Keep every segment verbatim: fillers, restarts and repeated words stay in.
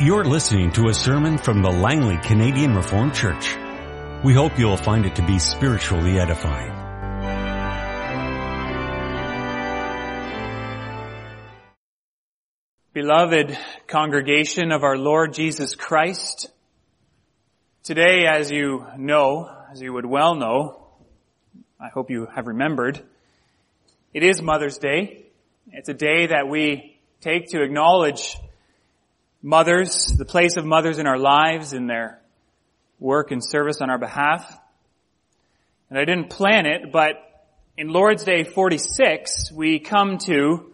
You're listening to a sermon from the Langley Canadian Reformed Church. We hope you'll find it to be spiritually edifying. Beloved congregation of our Lord Jesus Christ, today, as you know, as you would well know, I hope you have remembered, it is Mother's Day. It's a day that we take to acknowledge mothers, the place of mothers in our lives, in their work and service on our behalf. And I didn't plan it, but in Lord's Day forty-six, we come to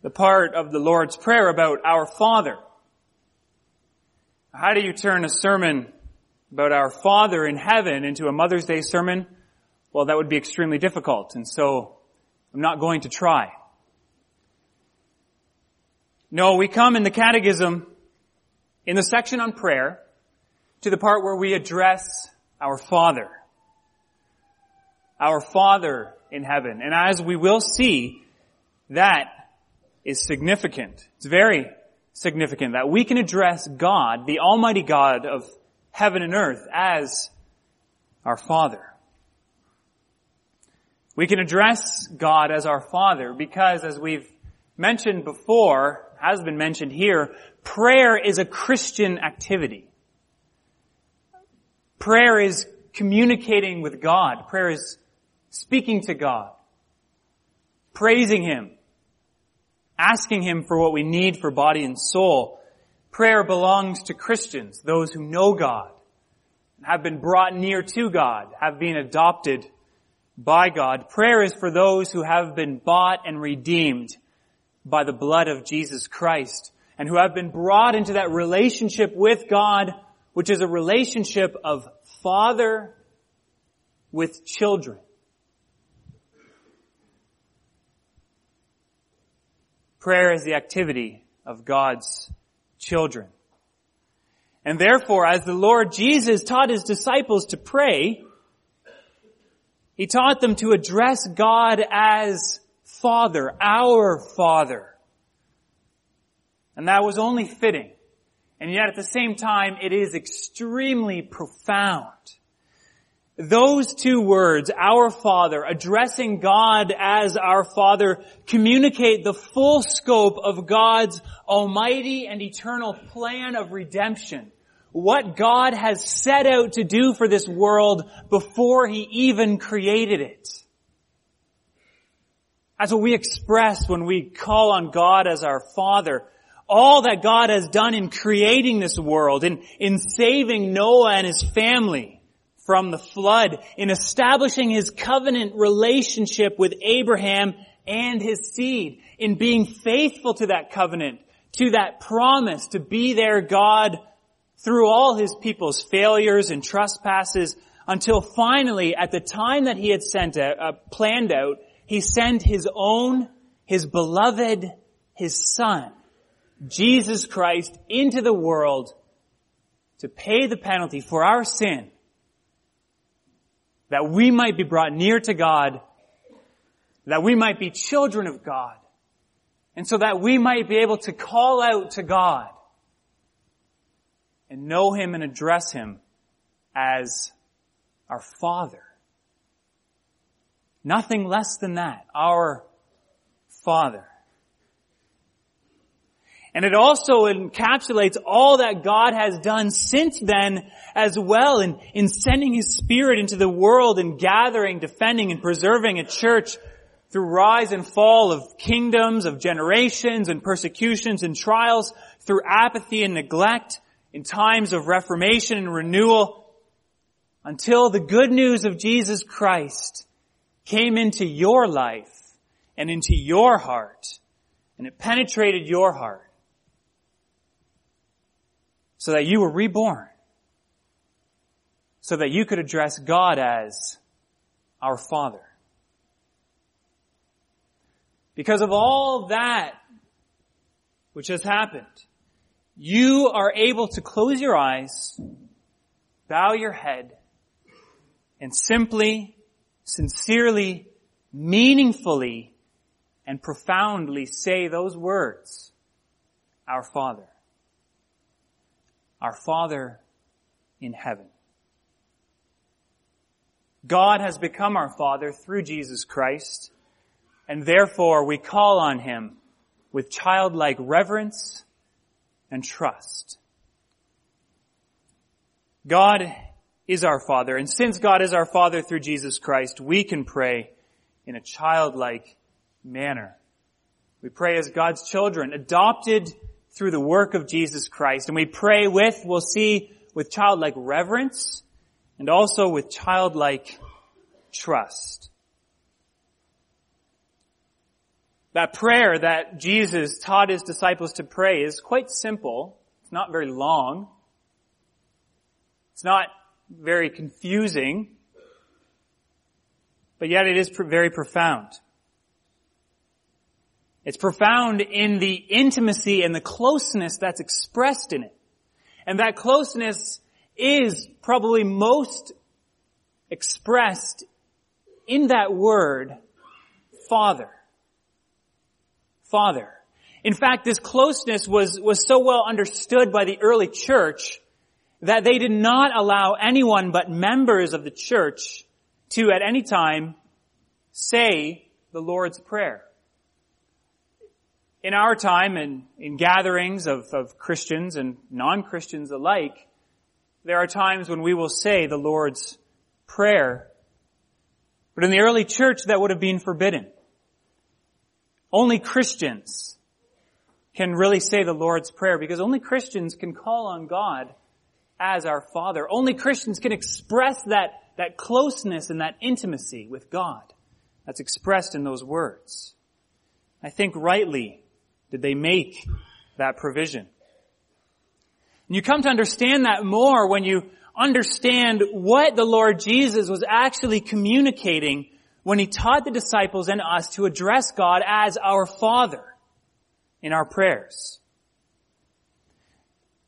the part of the Lord's Prayer about our Father. How do you turn a sermon about our Father in heaven into a Mother's Day sermon? Well, that would be extremely difficult, and so I'm not going to try. No, we come in the Catechism, in the section on prayer, to the part where we address our Father. Our Father in heaven. And as we will see, that is significant. It's very significant that we can address God, the Almighty God of heaven and earth, as our Father. We can address God as our Father because, as we've mentioned before, has been mentioned here, prayer is a Christian activity. Prayer is communicating with God. Prayer is speaking to God, praising Him, asking Him for what we need for body and soul. Prayer belongs to Christians, those who know God, have been brought near to God, have been adopted by God. Prayer is for those who have been bought and redeemed by the blood of Jesus Christ, and who have been brought into that relationship with God, which is a relationship of father with children. Prayer is the activity of God's children. And therefore, as the Lord Jesus taught His disciples to pray, He taught them to address God as Father, our Father. And that was only fitting. And yet at the same time, it is extremely profound. Those two words, our Father, addressing God as our Father, communicate the full scope of God's almighty and eternal plan of redemption. What God has set out to do for this world before He even created it. That's what we express when we call on God as our Father. All that God has done in creating this world, in, in saving Noah and his family from the flood, in establishing His covenant relationship with Abraham and his seed, in being faithful to that covenant, to that promise to be their God through all His people's failures and trespasses, until finally, at the time that He had sent out, uh, planned out, He sent His own, His beloved, His Son, Jesus Christ, into the world to pay the penalty for our sin, that we might be brought near to God, that we might be children of God, and so that we might be able to call out to God and know Him and address Him as our Father. Nothing less than that, our Father. And it also encapsulates all that God has done since then as well, in, in sending His Spirit into the world and gathering, defending, and preserving a church through rise and fall of kingdoms, of generations, and persecutions and trials, through apathy and neglect, in times of reformation and renewal, until the good news of Jesus Christ came into your life and into your heart, and it penetrated your heart so that you were reborn, so that you could address God as our Father. Because of all that which has happened, you are able to close your eyes, bow your head, and simply, sincerely, meaningfully, and profoundly say those words, our Father. Our Father in heaven. God has become our Father through Jesus Christ, and therefore we call on Him with childlike reverence and trust. God is our Father, and since God is our Father through Jesus Christ, we can pray in a childlike manner. We pray as God's children, adopted through the work of Jesus Christ, and we pray with, we'll see, with childlike reverence and also with childlike trust. That prayer that Jesus taught his disciples to pray is quite simple. It's not very long. It's not very confusing. But yet it is very profound. It's profound in the intimacy and the closeness that's expressed in it. And that closeness is probably most expressed in that word, Father. Father. In fact, this closeness was, was so well understood by the early church that they did not allow anyone but members of the church to, at any time, say the Lord's Prayer. In our time, and in, in gatherings of, of Christians and non-Christians alike, there are times when we will say the Lord's Prayer. But in the early church, that would have been forbidden. Only Christians can really say the Lord's Prayer, because only Christians can call on God as our Father. Only Christians can express that, that closeness and that intimacy with God that's expressed in those words. I think rightly did they make that provision. And you come to understand that more when you understand what the Lord Jesus was actually communicating when He taught the disciples and us to address God as our Father in our prayers.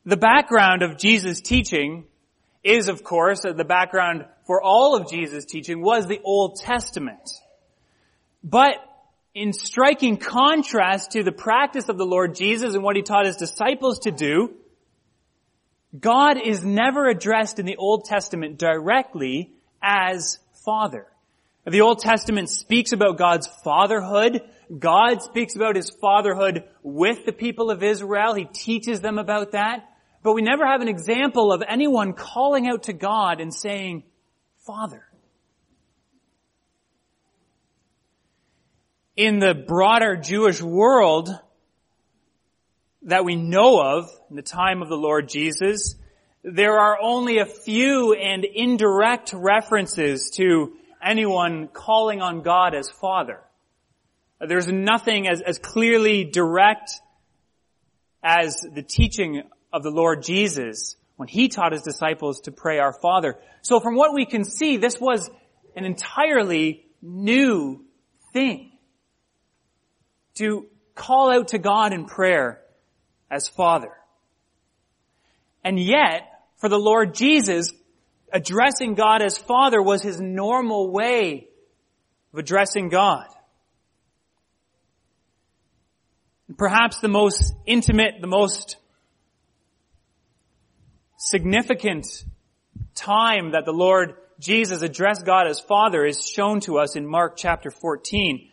The background of Jesus' teaching is, of course, the background for all of Jesus' teaching was the Old Testament. But in striking contrast to the practice of the Lord Jesus and what He taught His disciples to do, God is never addressed in the Old Testament directly as Father. The Old Testament speaks about God's fatherhood. God speaks about His fatherhood with the people of Israel. He teaches them about that. But we never have an example of anyone calling out to God and saying, Father. In the broader Jewish world that we know of, in the time of the Lord Jesus, there are only a few and indirect references to anyone calling on God as Father. There's nothing as, as clearly direct as the teaching of the Lord Jesus when He taught His disciples to pray our Father. So from what we can see, this was an entirely new thing to call out to God in prayer as Father. And yet, for the Lord Jesus, addressing God as Father was His normal way of addressing God. Perhaps the most intimate, the most significant time that the Lord Jesus addressed God as Father is shown to us in Mark chapter fourteen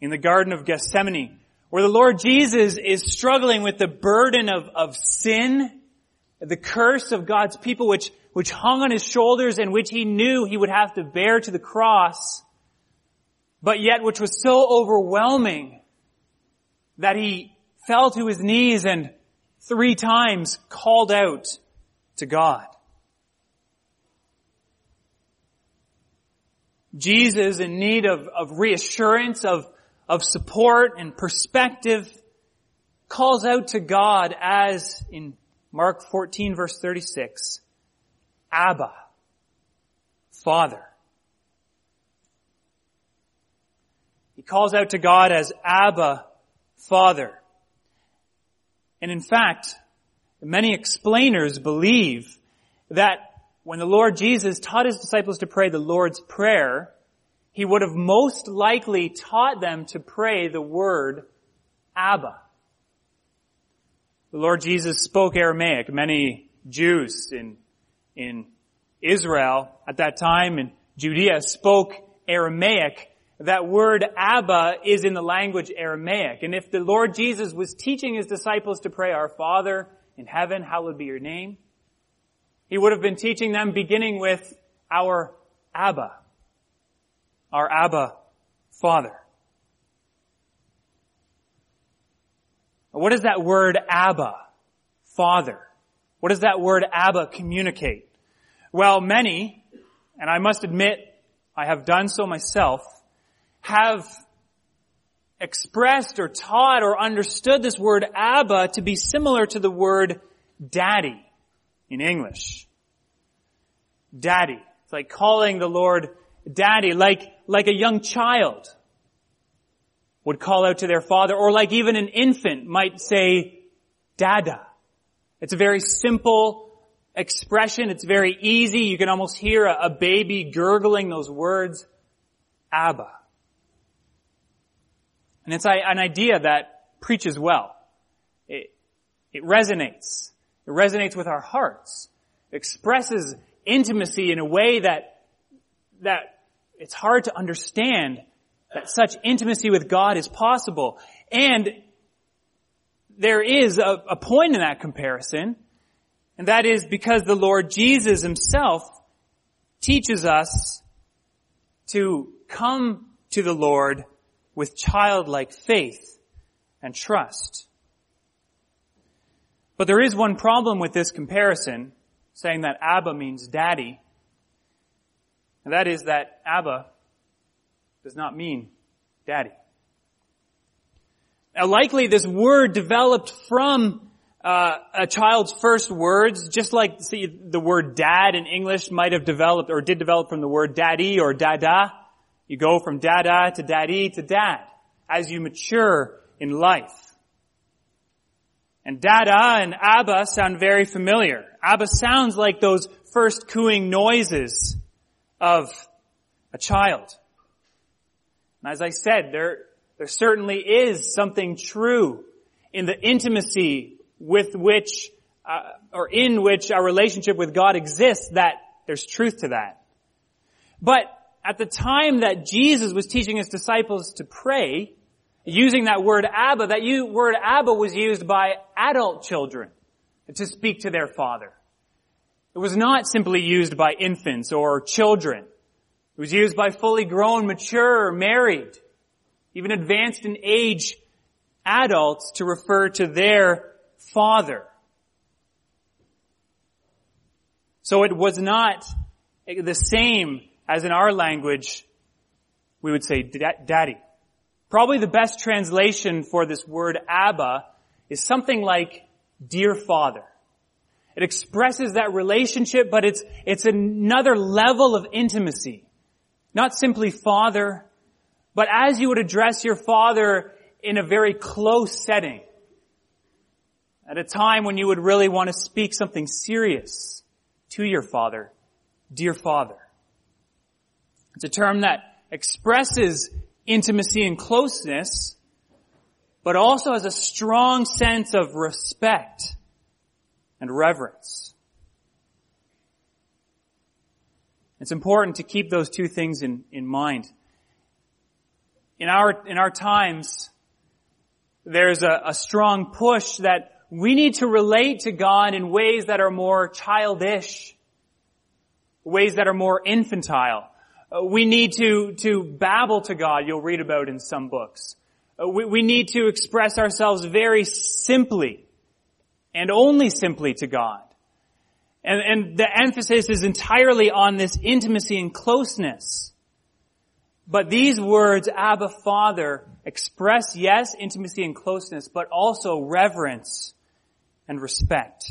in the Garden of Gethsemane, where the Lord Jesus is struggling with the burden of, of sin, the curse of God's people, which which hung on His shoulders and which He knew He would have to bear to the cross, but yet which was so overwhelming that He fell to His knees and three times called out to God. Jesus, in need of, of reassurance, of, of support and perspective, calls out to God as in Mark fourteen, verse thirty-six, Abba, Father. He calls out to God as Abba, Father. And in fact, many explainers believe that when the Lord Jesus taught His disciples to pray the Lord's Prayer, He would have most likely taught them to pray the word Abba. The Lord Jesus spoke Aramaic. Many Jews in in Israel at that time in Judea spoke Aramaic. That word Abba is in the language Aramaic. And if the Lord Jesus was teaching his disciples to pray, Our Father in heaven, hallowed be your name, he would have been teaching them beginning with our Abba, our Abba Father. What does that word Abba, Father, what does that word Abba communicate? Well, many, and I must admit I have done so myself, have expressed or taught or understood this word Abba to be similar to the word daddy in English. Daddy. It's like calling the Lord daddy, like, like a young child would call out to their father, or like even an infant might say dada. It's a very simple expression. It's very easy. You can almost hear a, a baby gurgling those words, Abba. And it's an idea that preaches well. It, it resonates. It resonates with our hearts. It expresses intimacy in a way that, that it's hard to understand that such intimacy with God is possible. And there is a, a point in that comparison, and that is because the Lord Jesus himself teaches us to come to the Lord with childlike faith and trust. But there is one problem with this comparison, saying that Abba means daddy, and that is that Abba does not mean daddy. Now, likely this word developed from uh, a child's first words, just like see, the word dad in English might have developed or did develop from the word daddy or dada. You go from dada to daddy to dad as you mature in life. And dada and Abba sound very familiar. Abba sounds like those first cooing noises of a child. And as I said, there, there certainly is something true in the intimacy with which, uh, or in which our relationship with God exists, that there's truth to that. But at the time that Jesus was teaching his disciples to pray, using that word Abba, that you, word Abba was used by adult children to speak to their father. It was not simply used by infants or children. It was used by fully grown, mature, married, even advanced in age adults to refer to their father. So it was not the same as in our language, we would say daddy. Probably the best translation for this word Abba is something like dear father. It expresses that relationship, but it's, it's another level of intimacy. Not simply father, but as you would address your father in a very close setting. At a time when you would really want to speak something serious to your father, dear father. It's a term that expresses intimacy and closeness, but also has a strong sense of respect and reverence. It's important to keep those two things in, in mind. In our, in our times, there's a, a strong push that we need to relate to God in ways that are more childish, ways that are more infantile. We need to, to babble to God, you'll read about in some books. We, we need to express ourselves very simply and only simply to God. And, and the emphasis is entirely on this intimacy and closeness. But these words, Abba, Father, express, yes, intimacy and closeness, but also reverence and respect.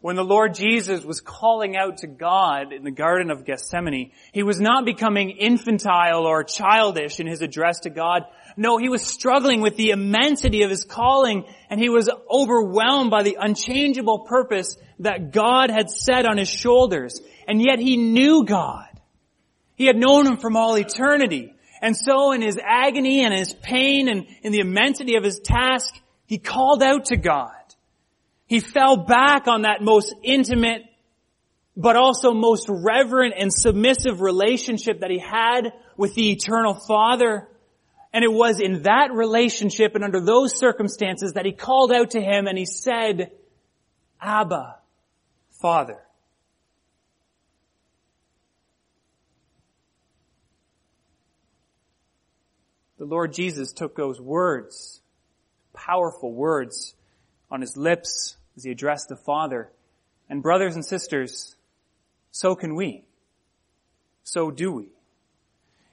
When the Lord Jesus was calling out to God in the Garden of Gethsemane, he was not becoming infantile or childish in his address to God. No, he was struggling with the immensity of his calling, and he was overwhelmed by the unchangeable purpose that God had set on his shoulders. And yet he knew God. He had known him from all eternity. And so in his agony and his pain and in the immensity of his task, he called out to God. He fell back on that most intimate, but also most reverent and submissive relationship that he had with the eternal Father. And it was in that relationship and under those circumstances that he called out to him and he said, Abba, Father. The Lord Jesus took those words, powerful words, on his lips as he addressed the Father. And brothers and sisters, so can we. So do we.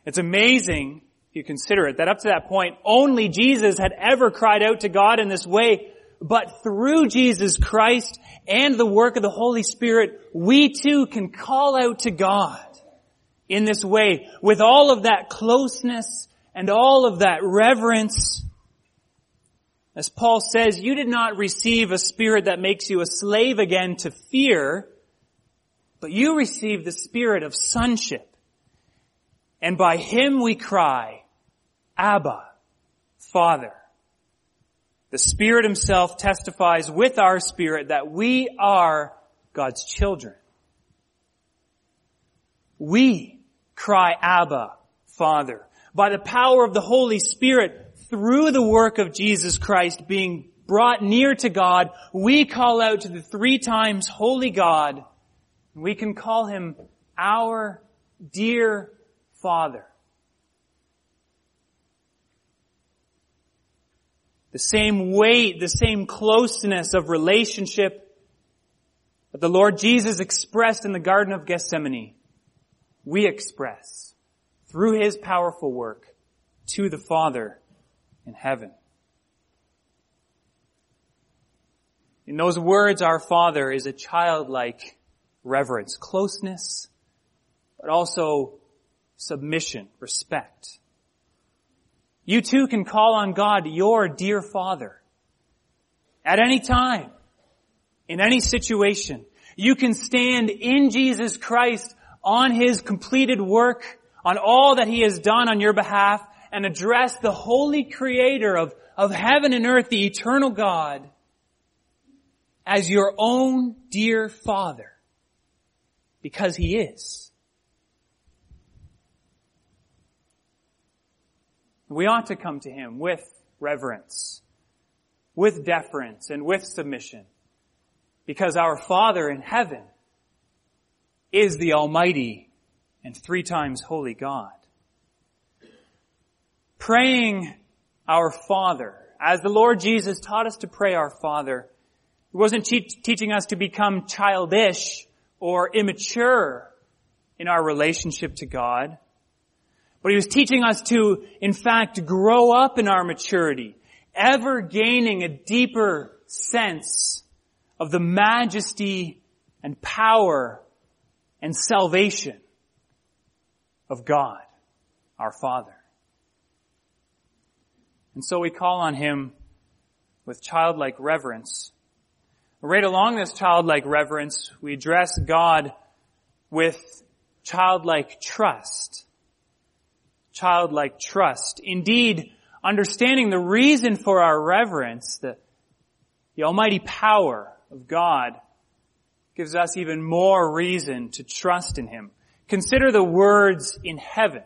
It's amazing, if you consider it, that up to that point, only Jesus had ever cried out to God in this way. But through Jesus Christ and the work of the Holy Spirit, we too can call out to God in this way, with all of that closeness and all of that reverence. As Paul says, you did not receive a spirit that makes you a slave again to fear, but you received the spirit of sonship. And by him we cry, Abba, Father. The Spirit himself testifies with our spirit that we are God's children. We cry, Abba, Father. By the power of the Holy Spirit, through the work of Jesus Christ being brought near to God, we call out to the three times holy God. We can call him our dear Father. The same weight, the same closeness of relationship that the Lord Jesus expressed in the Garden of Gethsemane, we express through his powerful work to the Father in heaven. In those words, our Father, is a childlike reverence, closeness, but also submission, respect. You too can call on God, your dear Father, at any time, in any situation. You can stand in Jesus Christ on his completed work, on all that he has done on your behalf, and address the holy creator of, of heaven and earth, the eternal God, as your own dear Father, because he is. We ought to come to him with reverence, with deference, and with submission, because our Father in heaven is the Almighty and three times holy God. Praying our Father, as the Lord Jesus taught us to pray our Father, he wasn't te- teaching us to become childish or immature in our relationship to God, but he was teaching us to, in fact, grow up in our maturity, ever gaining a deeper sense of the majesty and power and salvation of God, our Father. And so we call on him with childlike reverence. Right along this childlike reverence, we address God with childlike trust. Childlike trust. Indeed, understanding the reason for our reverence, the, the almighty power of God, gives us even more reason to trust in him. Consider the words in heaven.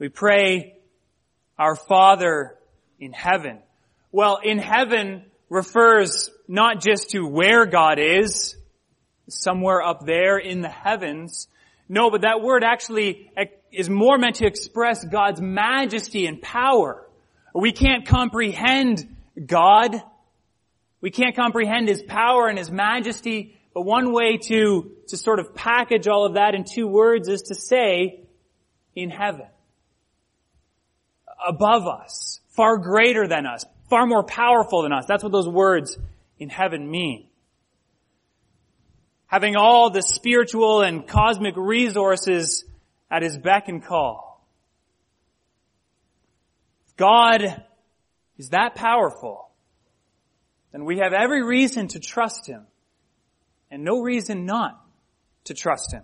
We pray, our Father in heaven. Well, in heaven refers not just to where God is, somewhere up there in the heavens. No, but that word actually is more meant to express God's majesty and power. We can't comprehend God. We can't comprehend his power and his majesty. But one way to, to sort of package all of that in two words is to say, in heaven, above us, far greater than us, far more powerful than us. That's what those words in heaven mean. Having all the spiritual and cosmic resources at his beck and call. If God is that powerful, then we have every reason to trust him, and no reason not to trust him.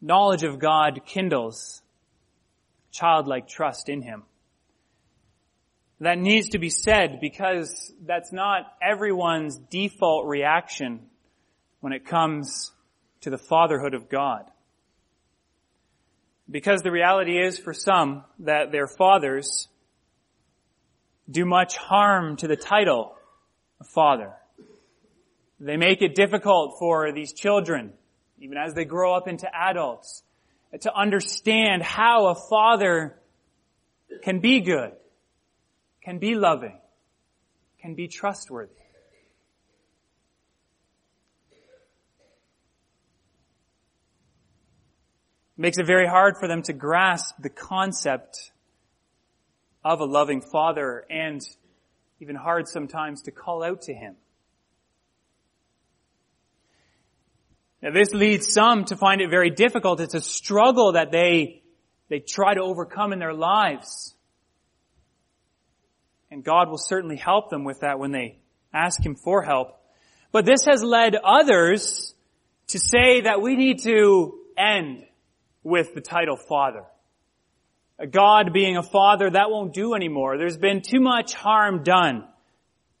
Knowledge of God kindles childlike trust in Him. That needs to be said because that's not everyone's default reaction when it comes to the fatherhood of God. Because the reality is for some that their fathers do much harm to the title of father. They make it difficult for these children, even as they grow up into adults, to understand how a father can be good, can be loving, can be trustworthy. It makes it very hard for them to grasp the concept of a loving father, and even hard sometimes to call out to him. Now, this leads some to find it very difficult. It's a struggle that they, they try to overcome in their lives. And God will certainly help them with that when they ask Him for help. But this has led others to say that we need to end with the title Father. God being a father, that won't do anymore. There's been too much harm done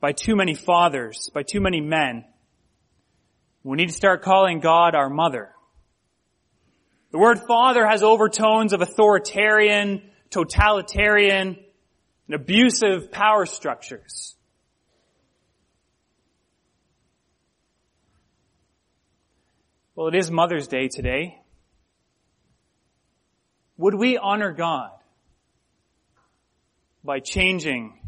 by too many fathers, by too many men. We need to start calling God our mother. The word father has overtones of authoritarian, totalitarian, and abusive power structures. Well, it is Mother's Day today. Would we honor God by changing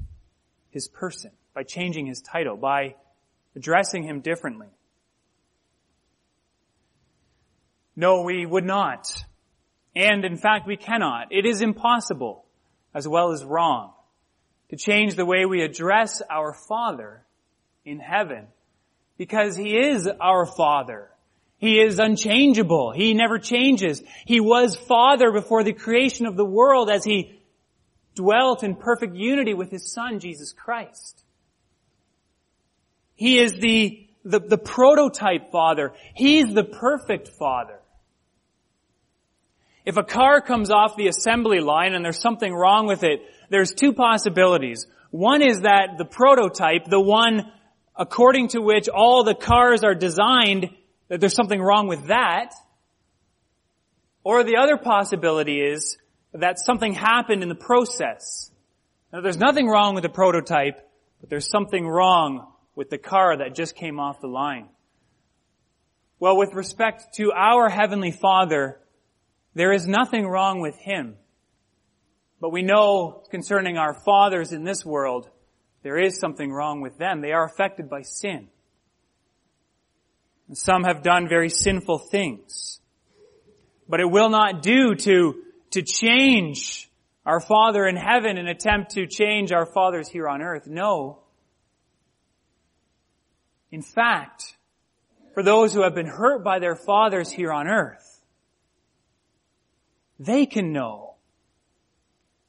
His person, by changing His title, by addressing Him differently? No, we would not. And in fact, we cannot. It is impossible, as well as wrong, to change the way we address our Father in heaven, because He is our Father. He is unchangeable. He never changes. He was Father before the creation of the world as He dwelt in perfect unity with His Son, Jesus Christ. He is the, the, the prototype Father. He's the perfect Father. If a car comes off the assembly line and there's something wrong with it, there's two possibilities. One is that the prototype, the one according to which all the cars are designed, that there's something wrong with that. Or the other possibility is that something happened in the process. Now, there's nothing wrong with the prototype, but there's something wrong with the car that just came off the line. Well, with respect to our Heavenly Father, there is nothing wrong with Him. But we know concerning our fathers in this world, there is something wrong with them. They are affected by sin. And some have done very sinful things. But it will not do to, to change our Father in heaven and attempt to change our fathers here on earth. No. In fact, for those who have been hurt by their fathers here on earth, they can know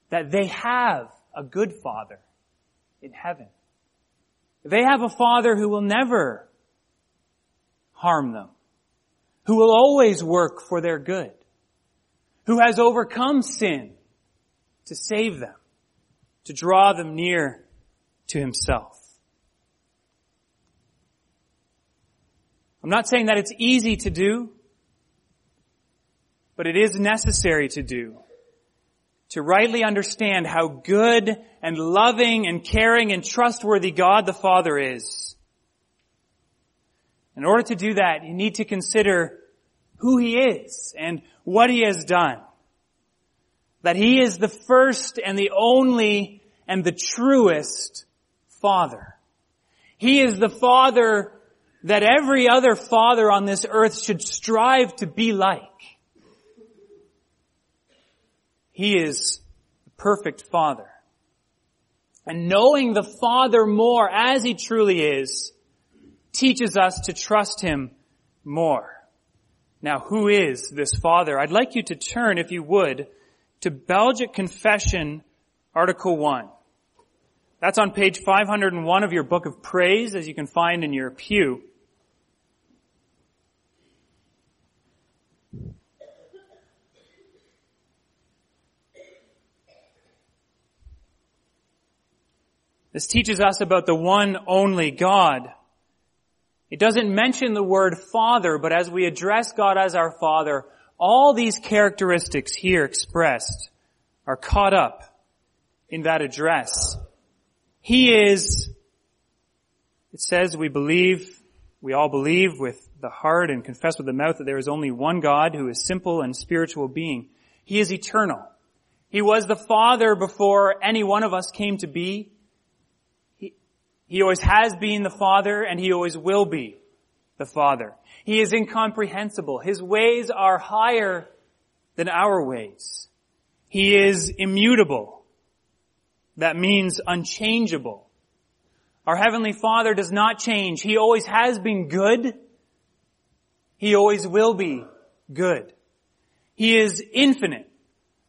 that they have a good Father in heaven. They have a Father who will never harm them, who will always work for their good, who has overcome sin to save them, to draw them near to Himself. I'm not saying that it's easy to do, but it is necessary to do, to rightly understand how good and loving and caring and trustworthy God the Father is. In order to do that, you need to consider who He is and what He has done. That He is the first and the only and the truest Father. He is the Father that every other father on this earth should strive to be like. He is the perfect Father. And knowing the Father more as He truly is teaches us to trust Him more. Now, who is this Father? I'd like you to turn, if you would, to Belgic Confession, Article one. That's on page five hundred one of your Book of Praise, as you can find in your pew. This teaches us about the one only God. It doesn't mention the word Father, but as we address God as our Father, all these characteristics here expressed are caught up in that address. He is, it says we believe, we all believe with the heart and confess with the mouth that there is only one God who is simple and spiritual being. He is eternal. He was the Father before any one of us came to be. He, he always has been the Father, and he always will be the Father. He is incomprehensible. His ways are higher than our ways. He is immutable. That means unchangeable. Our Heavenly Father does not change. He always has been good. He always will be good. He is infinite,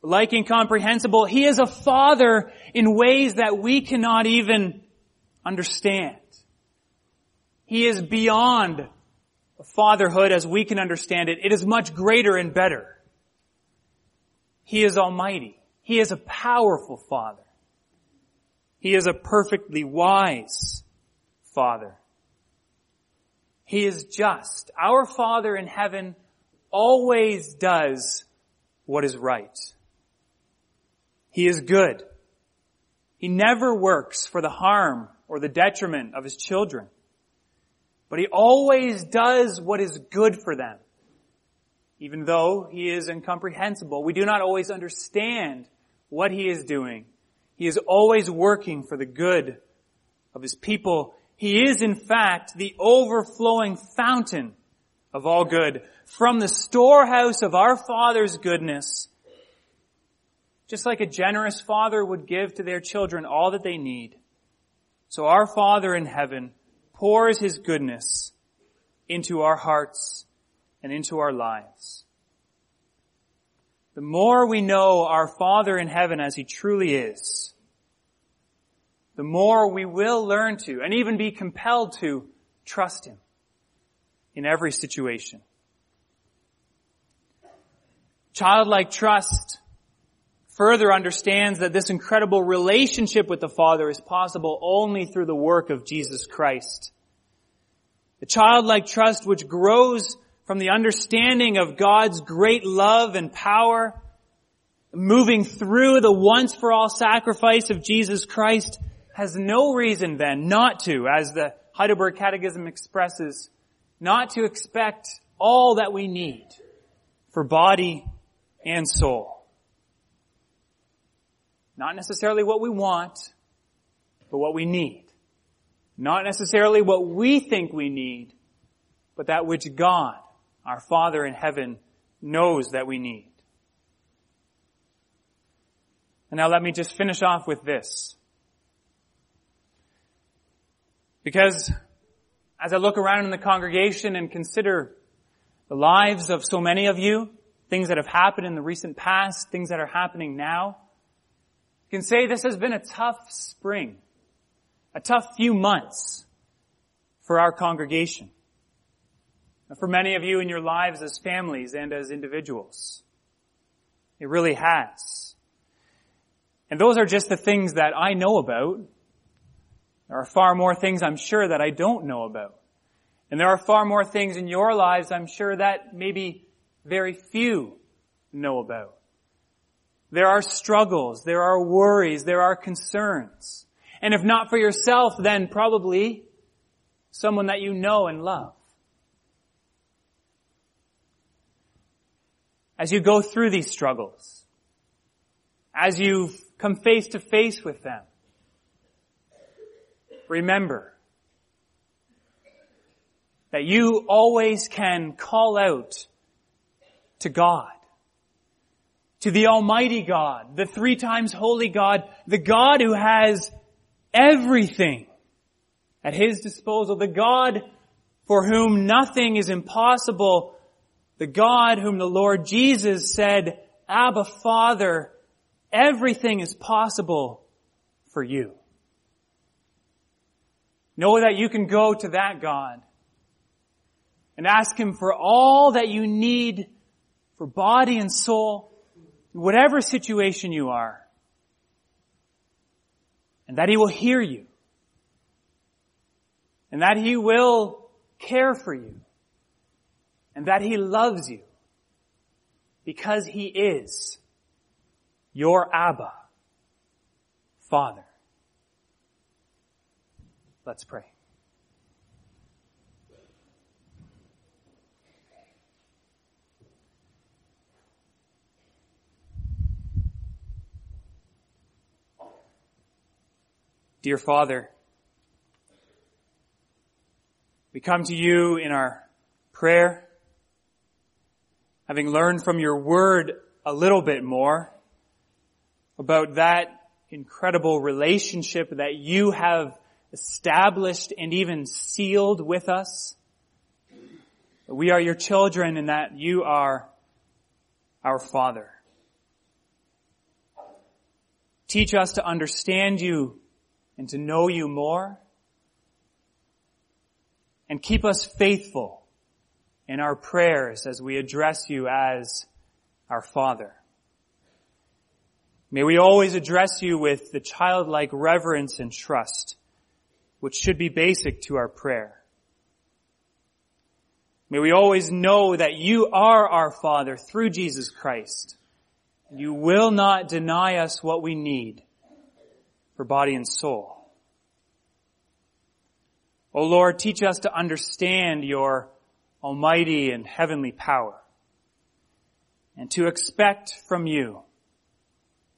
like incomprehensible. He is a Father in ways that we cannot even understand. He is beyond fatherhood as we can understand it. It is much greater and better. He is almighty. He is a powerful Father. He is a perfectly wise Father. He is just. Our Father in heaven always does what is right. He is good. He never works for the harm or the detriment of his children, but he always does what is good for them. Even though he is incomprehensible, we do not always understand what he is doing. He is always working for the good of his people. He is, in fact, the overflowing fountain of all good. From the storehouse of our Father's goodness, just like a generous father would give to their children all that they need, so our Father in heaven pours his goodness into our hearts and into our lives. The more we know our Father in heaven as he truly is, the more we will learn to, and even be compelled to, trust him in every situation. Childlike trust further understands that this incredible relationship with the Father is possible only through the work of Jesus Christ. The childlike trust, which grows from the understanding of God's great love and power, moving through the once-for-all sacrifice of Jesus Christ, has no reason then not to, as the Heidelberg Catechism expresses, not to expect all that we need for body and soul. Not necessarily what we want, but what we need. Not necessarily what we think we need, but that which God, our Father in heaven, knows that we need. And now let me just finish off with this. Because as I look around in the congregation and consider the lives of so many of you, things that have happened in the recent past, things that are happening now, you can say this has been a tough spring, a tough few months for our congregation, for many of you in your lives as families and as individuals. It really has. And those are just the things that I know about. There are far more things, I'm sure, that I don't know about. And there are far more things in your lives, I'm sure, that maybe very few know about. There are struggles, there are worries, there are concerns. And if not for yourself, then probably someone that you know and love. As you go through these struggles, as you come face to face with them, remember that you always can call out to God, to the Almighty God, the three times holy God, the God who has everything at his disposal, the God for whom nothing is impossible, the God whom the Lord Jesus said, Abba, Father, everything is possible for you. Know that you can go to that God and ask him for all that you need for body and soul, whatever situation you are, and that he will hear you and that He will care for you, and that He loves you, because He is your Abba, Father. Let's pray. Dear Father, we come to you in our prayer, having learned from your word a little bit more about that incredible relationship that you have established and even sealed with us. We are your children and that you are our Father. Teach us to understand you and to know you more, and keep us faithful in our prayers as we address you as our Father. May we always address you with the childlike reverence and trust, which should be basic to our prayer. May we always know that you are our Father through Jesus Christ. You will not deny us what we need for body and soul. O Lord, teach us to understand your almighty and heavenly power, and to expect from you